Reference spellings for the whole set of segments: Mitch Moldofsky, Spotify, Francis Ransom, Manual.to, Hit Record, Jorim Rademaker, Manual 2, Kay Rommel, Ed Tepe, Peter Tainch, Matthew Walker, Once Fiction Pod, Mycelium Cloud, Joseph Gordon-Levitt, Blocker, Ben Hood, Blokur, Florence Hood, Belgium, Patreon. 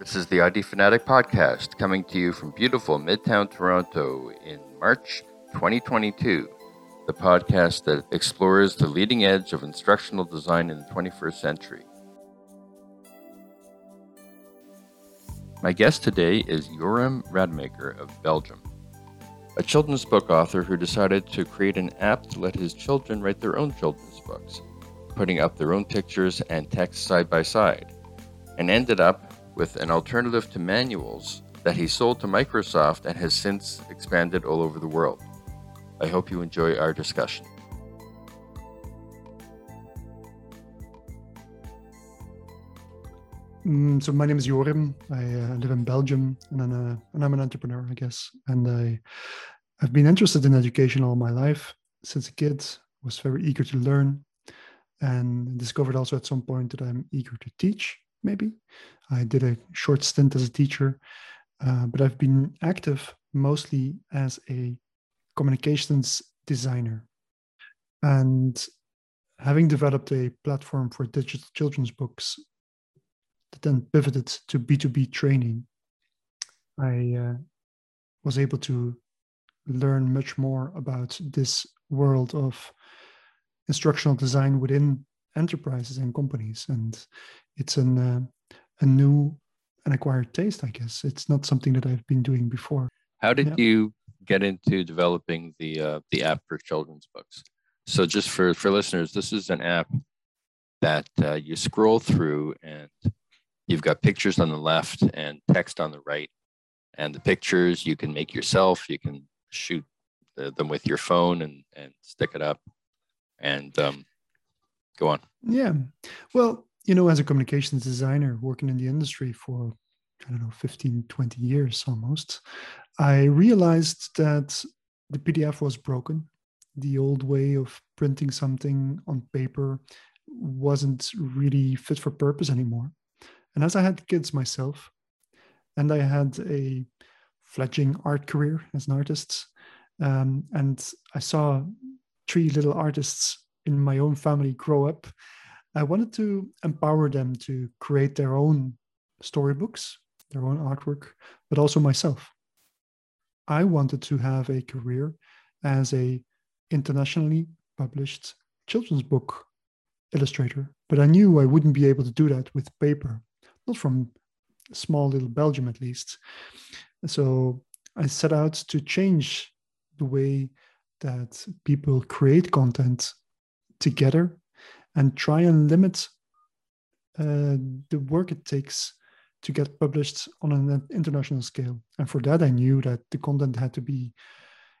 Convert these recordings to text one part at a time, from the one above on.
This is the ID Fanatic Podcast, coming to you from beautiful Midtown Toronto in March 2022, the podcast that explores the leading edge of instructional design in the 21st century. My guest today is Jorim Rademaker of Belgium, a children's book author who decided to create an app to let his children write their own children's books, putting up their own pictures and text side by side, and ended up with an alternative to manuals that he sold to Microsoft and has since expanded all over the world. I hope you enjoy our discussion. So my name is Jorim. I live in Belgium, and I'm an entrepreneur, I guess. And I've been interested in education all my life. Since a kid, I was very eager to learn, and discovered also at some point that I'm eager to teach. Maybe. I did a short stint as a teacher, but I've been active mostly as a communications designer. And having developed a platform for digital children's books that then pivoted to B2B training, I was able to learn much more about this world of instructional design within enterprises and companies, and it's a new and acquired taste, I guess. It's not something that I've been doing before. How did you get into developing the app for children's books? So just for listeners, this is an app that you scroll through and you've got pictures on the left and text on the right. And the pictures you can make yourself. You can shoot them with your phone and stick it up. And go on. Yeah. Well, you know, as a communications designer working in the industry for, 15, 20 years almost, I realized that the PDF was broken. The old way of printing something on paper wasn't really fit for purpose anymore. And as I had kids myself, and I had a fledgling art career as an artist, and I saw three little artists in my own family grow up, I wanted to empower them to create their own storybooks, their own artwork, but also myself. I wanted to have a career as a internationally published children's book illustrator, but I knew I wouldn't be able to do that with paper, not from small little Belgium at least. So I set out to change the way that people create content together and try and limit the work it takes to get published on an international scale. And for that, I knew that the content had to be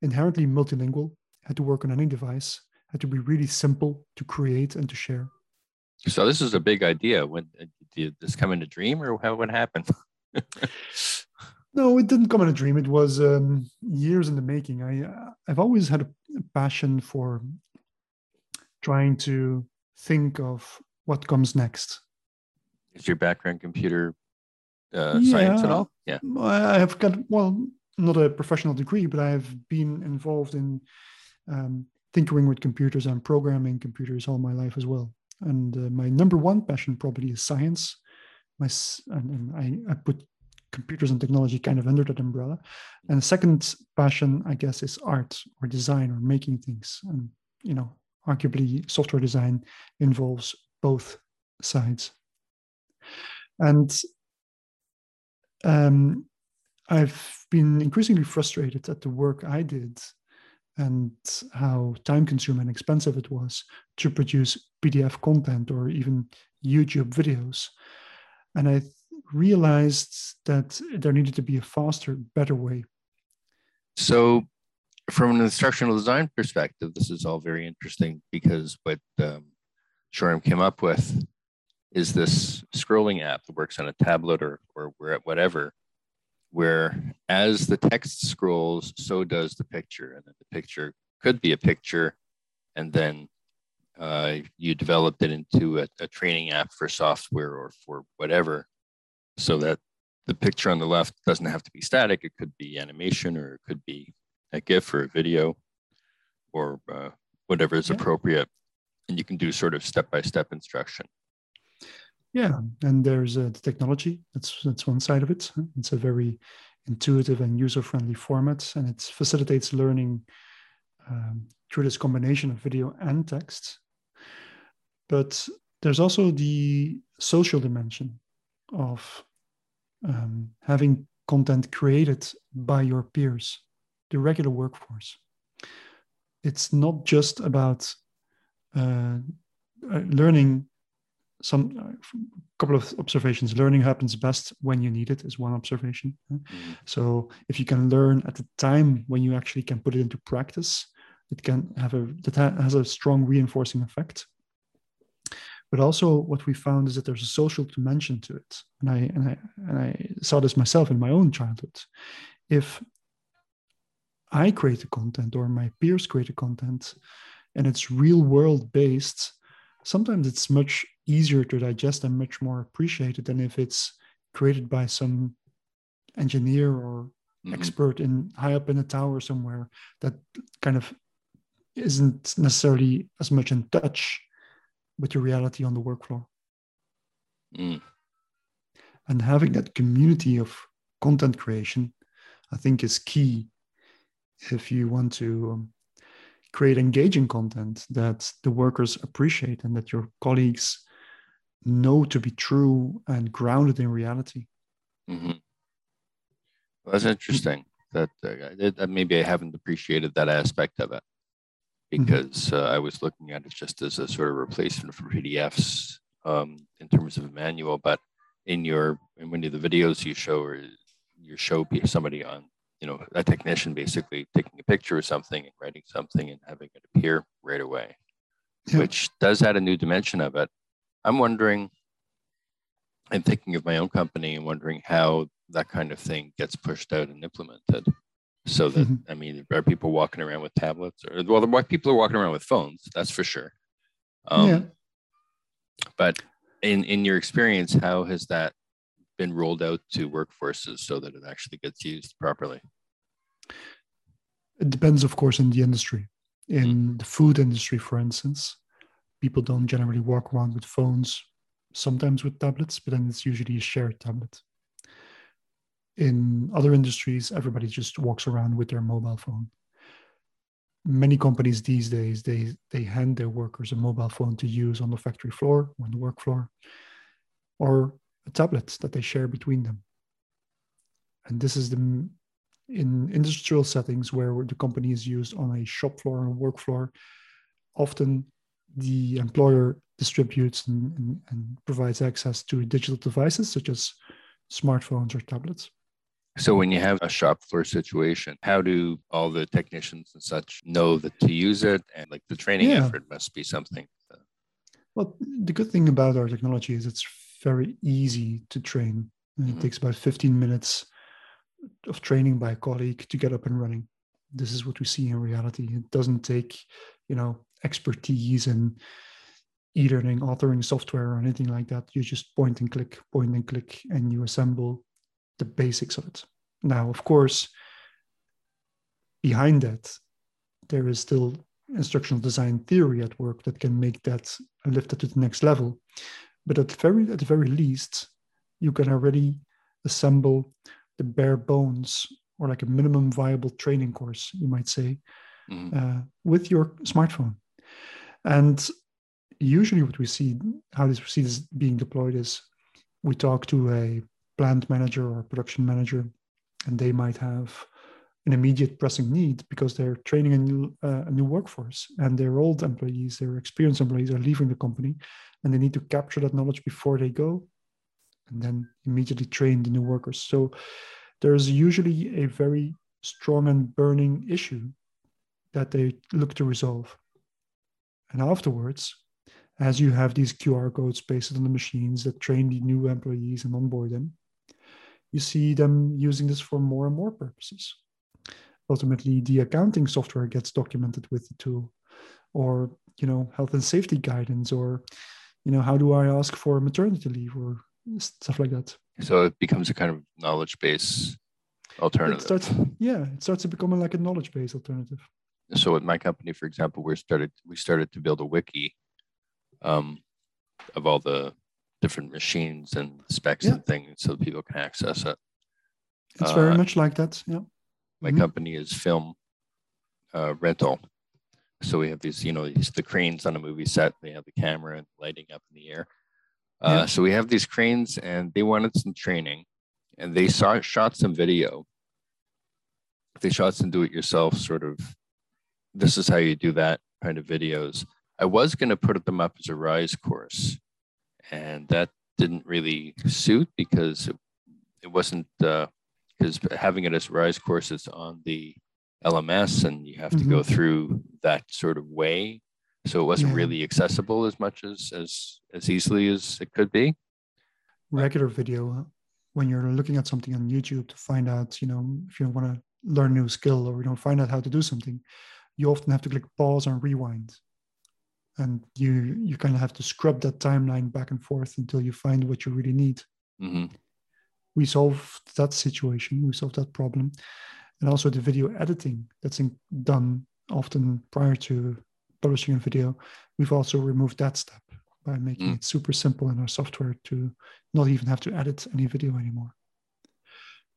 inherently multilingual, had to work on any device, had to be really simple to create and to share. So this is a big idea. When did this come in a dream, or what happened? No, it didn't come in a dream. It was years in the making. I've always had a passion for trying to think of what comes next. Is your background computer science at all? Yeah, I have got, not a professional degree, but I have been involved in tinkering with computers and programming computers all my life as well. And my number one passion probably is science. I put computers and technology kind of under that umbrella. And the second passion, I guess, is art or design or making things. And, arguably, software design involves both sides. And I've been increasingly frustrated at the work I did and how time-consuming and expensive it was to produce PDF content or even YouTube videos. And I realized that there needed to be a faster, better way. So from an instructional design perspective, this is all very interesting, because what Jorim came up with is this scrolling app that works on a tablet or whatever, where as the text scrolls, so does the picture. And then the picture could be a picture. And then you developed it into a training app for software or for whatever, so that the picture on the left doesn't have to be static. It could be animation, or it could be a GIF or a video, or whatever is appropriate, and you can do sort of step-by-step instruction. Yeah, and there's the technology. That's one side of it. It's a very intuitive and user-friendly format, and it facilitates learning through this combination of video and text. But there's also the social dimension of having content created by your peers, the regular workforce. It's not just about learning. A couple of observations. Learning happens best when you need it is one observation. Mm-hmm. So if you can learn at the time when you actually can put it into practice, it can have that has a strong reinforcing effect. But also what we found is that there's a social dimension to it. And I saw this myself in my own childhood. If I create the content or my peers create the content and it's real world based, sometimes it's much easier to digest and much more appreciated than if it's created by some engineer or expert in high up in a tower somewhere that kind of isn't necessarily as much in touch with the reality on the work floor. Mm. And having that community of content creation, I think, is key if you want to create engaging content that the workers appreciate and that your colleagues know to be true and grounded in reality. Mm-hmm. Well, that's interesting. That maybe I haven't appreciated that aspect of it, because I was looking at it just as a sort of replacement for PDFs in terms of a manual. But in many of the videos you show, or you show somebody on, a technician basically taking a picture of something and writing something and having it appear right away, which does add a new dimension of it. I'm wondering, and thinking of my own company and wondering how that kind of thing gets pushed out and implemented. So that, I mean, are people walking around with tablets? Well, people are walking around with phones, that's for sure. But in your experience, how has that been rolled out to workforces so that it actually gets used properly? It depends, of course, on the industry. In the food industry, for instance, people don't generally walk around with phones, sometimes with tablets, but then it's usually a shared tablet. In other industries, everybody just walks around with their mobile phone. Many companies these days, they hand their workers a mobile phone to use on the factory floor, on the work floor, or a tablet that they share between them. And this is in industrial settings where the company is used on a shop floor or work floor. Often the employer distributes and provides access to digital devices such as smartphones or tablets. So when you have a shop floor situation, how do all the technicians and such know that to use it? And like the training effort must be something. Well, the good thing about our technology is it's very easy to train. It takes about 15 minutes of training by a colleague to get up and running. This is what we see in reality. It doesn't take, expertise in e-learning, authoring software or anything like that. You just point and click, and you assemble the basics of it. Now, of course, behind that, there is still instructional design theory at work that can make that lifted to the next level. But at the very least, you can already assemble the bare bones, or like a minimum viable training course, you might say, with your smartphone. And usually what we see, how this is being deployed, is we talk to a plant manager or production manager, and they might have an immediate pressing need because they're training a new workforce, and their old employees, their experienced employees are leaving the company, and they need to capture that knowledge before they go and then immediately train the new workers. So there's usually a very strong and burning issue that they look to resolve. And afterwards, as you have these QR codes pasted on the machines that train the new employees and onboard them, you see them using this for more and more purposes. Ultimately, the accounting software gets documented with the tool, or, health and safety guidance, or, how do I ask for maternity leave or stuff like that. So it becomes a kind of knowledge base alternative. It starts to become like a knowledge base alternative. So at my company, for example, we started to build a wiki of all the different machines and specs and things so that people can access it. It's very much like that. Yeah. My company is film rental. So we have these, you know, the cranes on a movie set. They have the camera and lighting up in the air. So we have these cranes, and they wanted some training, and they shot some video. They shot some do-it-yourself sort of, this is how you do that kind of videos. I was going to put them up as a Rise course, and that didn't really suit because it wasn't, because having it as Rise course is on the LMS, and you have to go through that sort of way. So it wasn't really accessible as much as easily as it could be. Regular video, when you're looking at something on YouTube to find out, you know, if you want to learn a new skill or you don't find out how to do something, you often have to click pause and rewind. And you kind of have to scrub that timeline back and forth until you find what you really need. Mm-hmm. We solved that situation. We solved that problem. And also the video editing that's done often prior to publishing a video, we've also removed that step by making it super simple in our software to not even have to edit any video anymore.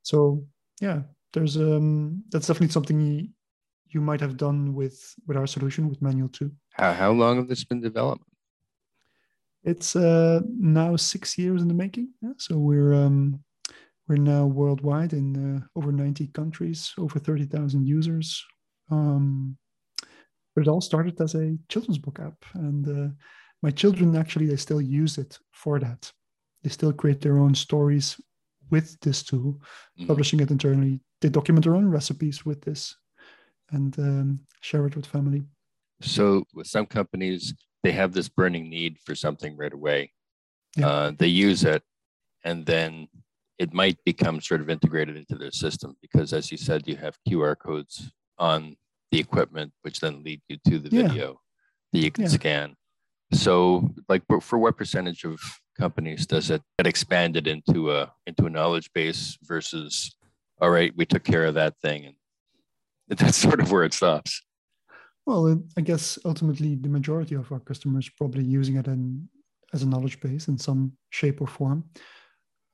So yeah, there's that's definitely something you might have done with our solution with Manual 2. How long have this been developed? It's now 6 years in the making. Yeah? So we're now worldwide in over 90 countries, over 30,000 users. But it all started as a children's book app, and my children actually, they still use it for that. They still create their own stories with this tool, publishing it internally. They document their own recipes with this, and share it with family. So with some companies, they have this burning need for something right away. Yeah. They use it, and then it might become sort of integrated into their system because, as you said, you have QR codes on the equipment, which then lead you to the video that you can scan. So like, for what percentage of companies does it get expanded into a knowledge base versus, all right, we took care of that thing, and that's sort of where it stops? Well, I guess ultimately the majority of our customers probably using it as a knowledge base in some shape or form.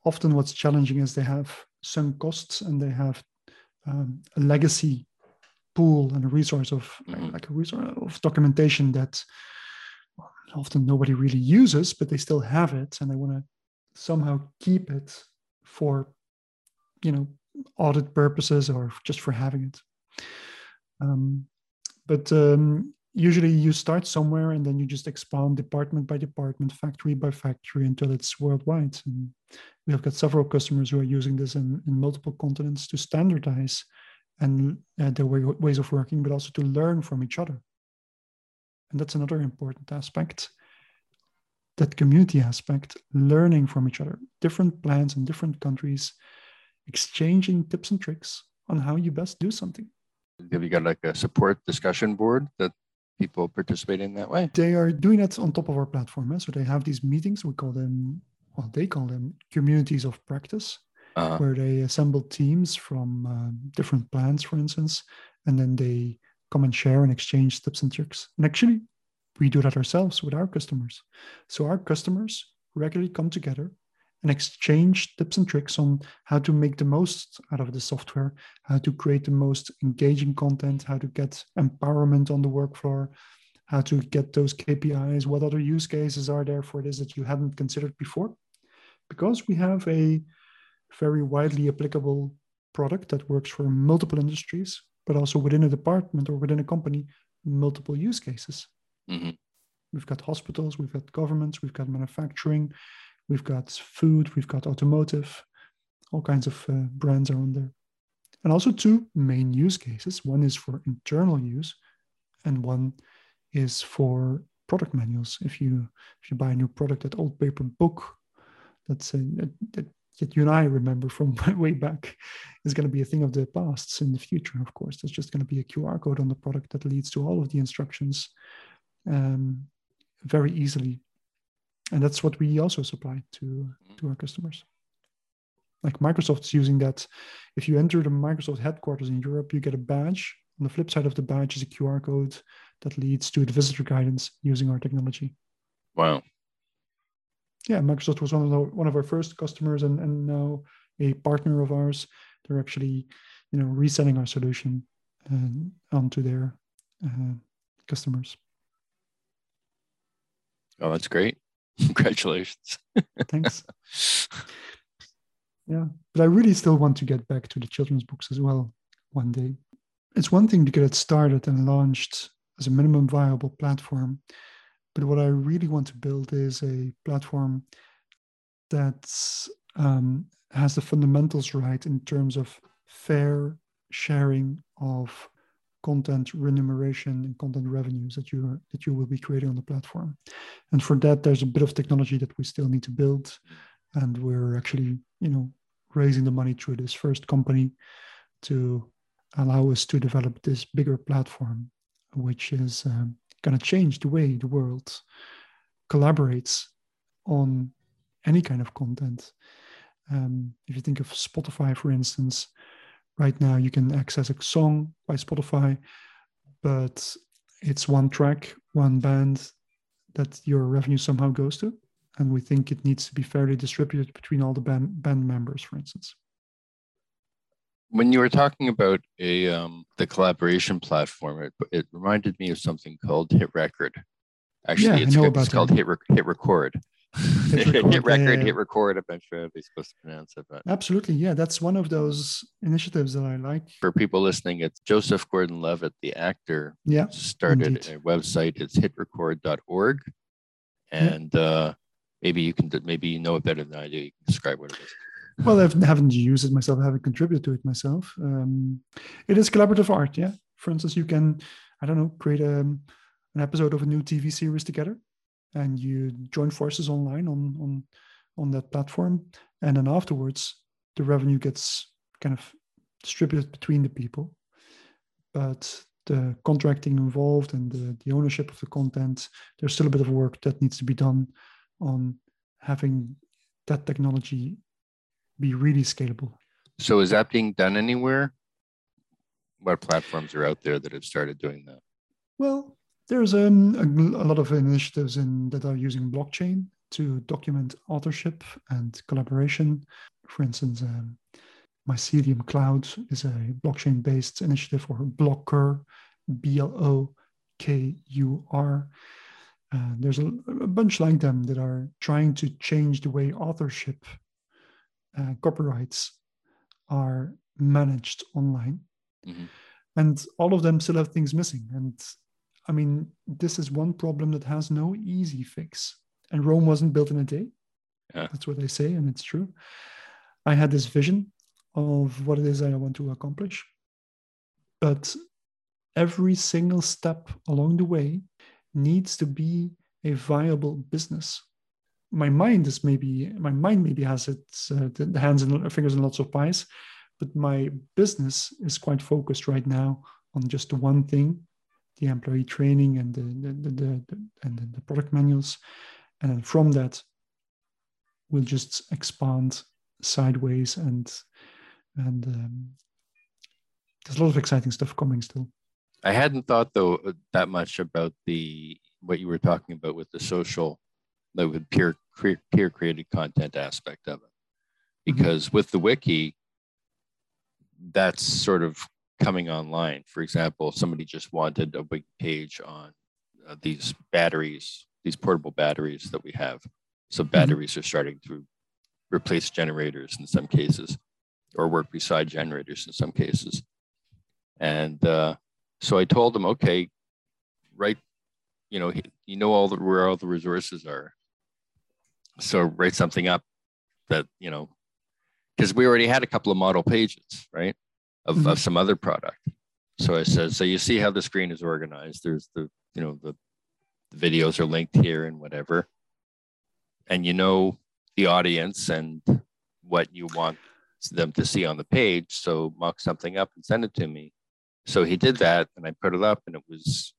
Often what's challenging is they have sunk costs, and they have a legacy pool and a resource of like a resource of documentation that often nobody really uses, but they still have it, and they want to somehow keep it for, you know, audit purposes or just for having it. But usually you start somewhere, and then you just expand department by department, factory by factory, until it's worldwide. And we have got several customers who are using this in multiple continents to standardize and their ways of working, but also to learn from each other. And that's another important aspect, that community aspect, learning from each other, different plans in different countries, exchanging tips and tricks on how you best do something. Have you got like a support discussion board that people participate in that way? They are doing that on top of our platform. So they have these meetings. We call them, well, they call them communities of practice, where they assemble teams from different plans, for instance, and then they come and share and exchange tips and tricks. And actually, we do that ourselves with our customers. So our customers regularly come together and exchange tips and tricks on how to make the most out of the software, how to create the most engaging content, how to get empowerment on the work floor, how to get those KPIs, what other use cases are there for this that you hadn't considered before. Because we have a very widely applicable product that works for multiple industries, but also within a department or within a company, multiple use cases. Mm-hmm. We've got hospitals, we've got governments, we've got manufacturing, we've got food, we've got automotive, all kinds of brands are on there. And also two main use cases. One is for internal use, and one is for product manuals. If you buy a new product, that old paper book that you and I remember from way back is going to be a thing of the past in the future, of course. There's just going to be a QR code on the product that leads to all of the instructions very easily. And that's what we also supply to our customers. Like Microsoft's using that. If you enter the Microsoft headquarters in Europe, you get a badge. On the flip side of the badge is a QR code that leads to the visitor guidance using our technology. Wow. yeah, Microsoft was one of our first customers, and now a partner of ours. They're actually, you know, reselling our solution onto their customers. Oh, that's great. Congratulations. Thanks. Yeah, but I really still want to get back to the children's books as well one day. It's one thing to get it started and launched as a minimum viable platform, but what I really want to build is a platform that has the fundamentals right in terms of fair sharing of content remuneration and content revenues that you will be creating on the platform. And for that, there's a bit of technology that we still need to build. And we're actually, you know, raising the money through this first company to allow us to develop this bigger platform, which is going to change the way the world collaborates on any kind of content. If you think of Spotify, for instance, right now you can access a song by Spotify, but it's one track, one band that your revenue somehow goes to. And we think it needs to be fairly distributed between all the band members, for instance. When you were talking about the collaboration platform, it reminded me of something called Hit Record. Actually, yeah, it's called Hit Record. Hit Record. I'm not sure how they're supposed to pronounce it. But absolutely, yeah. That's one of those initiatives that I like. For people listening, it's Joseph Gordon-Levitt, the actor, started a website. It's hitrecord.org. And... yeah. Maybe you know it better than I do. You can describe what it is. Well, I haven't used it myself. I haven't contributed to it myself. It is collaborative art, yeah. For instance, you can, I don't know, create an episode of a new TV series together, and you join forces online on that platform, and then afterwards, the revenue gets kind of distributed between the people. But the contracting involved and the ownership of the content, there's still a bit of work that needs to be done on having that technology be really scalable. So is that being done anywhere? What platforms are out there that have started doing that? Well, there's a lot of initiatives that are using blockchain to document authorship and collaboration. For instance, Mycelium Cloud is a blockchain-based initiative, or Blocker, Blokur. There's a bunch like them that are trying to change the way authorship, copyrights are managed online. Mm-hmm. And all of them still have things missing. And I mean, this is one problem that has no easy fix. And Rome wasn't built in a day. Yeah. That's what they say, and it's true. I had this vision of what it is I want to accomplish. But every single step along the way needs to be a viable business. My mind maybe has its the hands and fingers and lots of pies, but my business is quite focused right now on just the one thing: the employee training and the product manuals. And from that, we'll just expand sideways, and there's a lot of exciting stuff coming still. I hadn't thought though that much about what you were talking about with the social, like with peer created content aspect of it, because with the wiki, that's sort of coming online. For example, somebody just wanted a wiki page on these batteries, these portable batteries that we have. So batteries are starting to replace generators in some cases, or work beside generators in some cases, and. So I told them, okay, write, where all the resources are. So write something up that, you know, because we already had a couple of model pages, right, of some other product. So I said, so you see how the screen is organized. There's the videos are linked here and whatever. And you know the audience and what you want them to see on the page. So mock something up and send it to me. So he did that, and I put it up, and it was,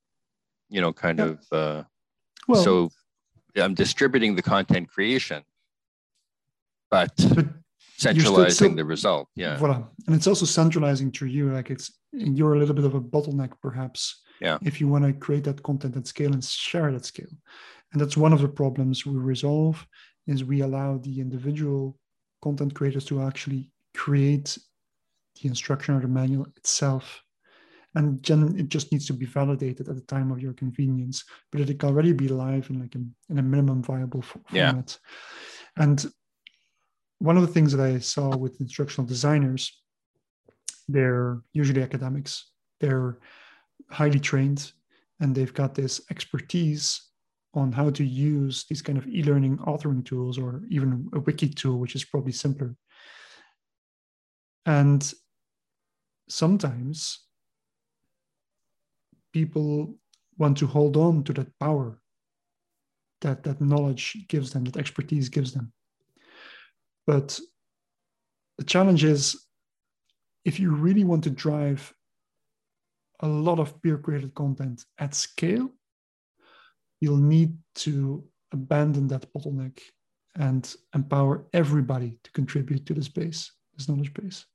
you know, kind of. Well, so I'm distributing the content creation, but centralizing the result. Yeah. Voilà. And it's also centralizing through you. Like you're a little bit of a bottleneck, perhaps. Yeah. If you want to create that content at scale and share it at scale, and that's one of the problems we resolve is we allow the individual content creators to actually create the instruction or the manual itself. And it just needs to be validated at the time of your convenience, but it can already be live in like in a minimum viable format. And one of the things that I saw with instructional designers, they're usually academics, they're highly trained, and they've got this expertise on how to use these kind of e-learning authoring tools, or even a wiki tool, which is probably simpler. And sometimes people want to hold on to that power that that knowledge gives them, that expertise gives them. But the challenge is, if you really want to drive a lot of peer-created content at scale, you'll need to abandon that bottleneck and empower everybody to contribute to this base, this knowledge base.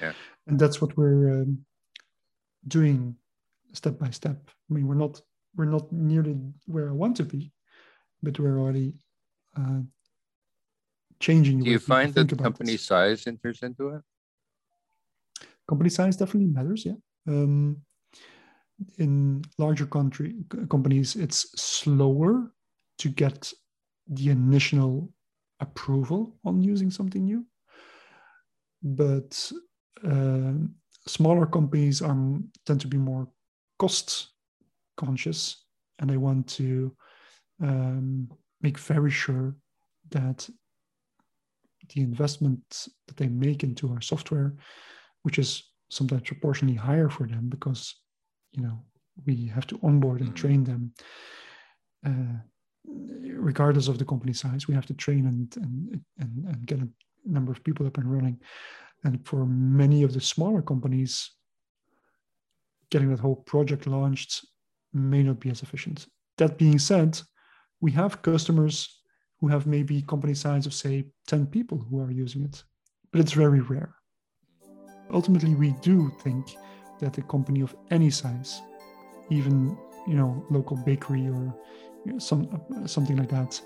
Yeah. And that's what we're doing step by step. I mean, we're not nearly where I want to be, but we're already changing. Do you find that company size enters into it? Company size definitely matters, yeah. In larger companies, it's slower to get the initial approval on using something new. But smaller companies tend to be more cost conscious, and they want to make very sure that the investment that they make into our software, which is sometimes proportionally higher for them, because you know we have to onboard and train them, regardless of the company size. We have to train and get a number of people up and running. And for many of the smaller companies, getting that whole project launched may not be as efficient. That being said, we have customers who have maybe company size of say 10 people who are using it, but it's very rare. Ultimately, we do think that a company of any size, even local bakery or something like that,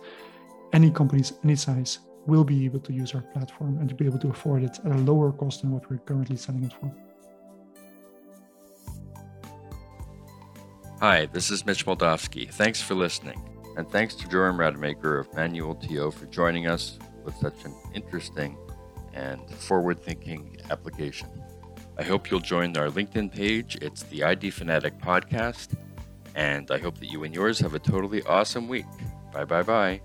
any companies, any size, will be able to use our platform and to be able to afford it at a lower cost than what we're currently selling it for. Hi, this is Mitch Moldofsky. Thanks for listening. And thanks to Jorim Rademaker of Manual.to for joining us with such an interesting and forward-thinking application. I hope you'll join our LinkedIn page. It's the ID Fanatic Podcast. And I hope that you and yours have a totally awesome week. Bye.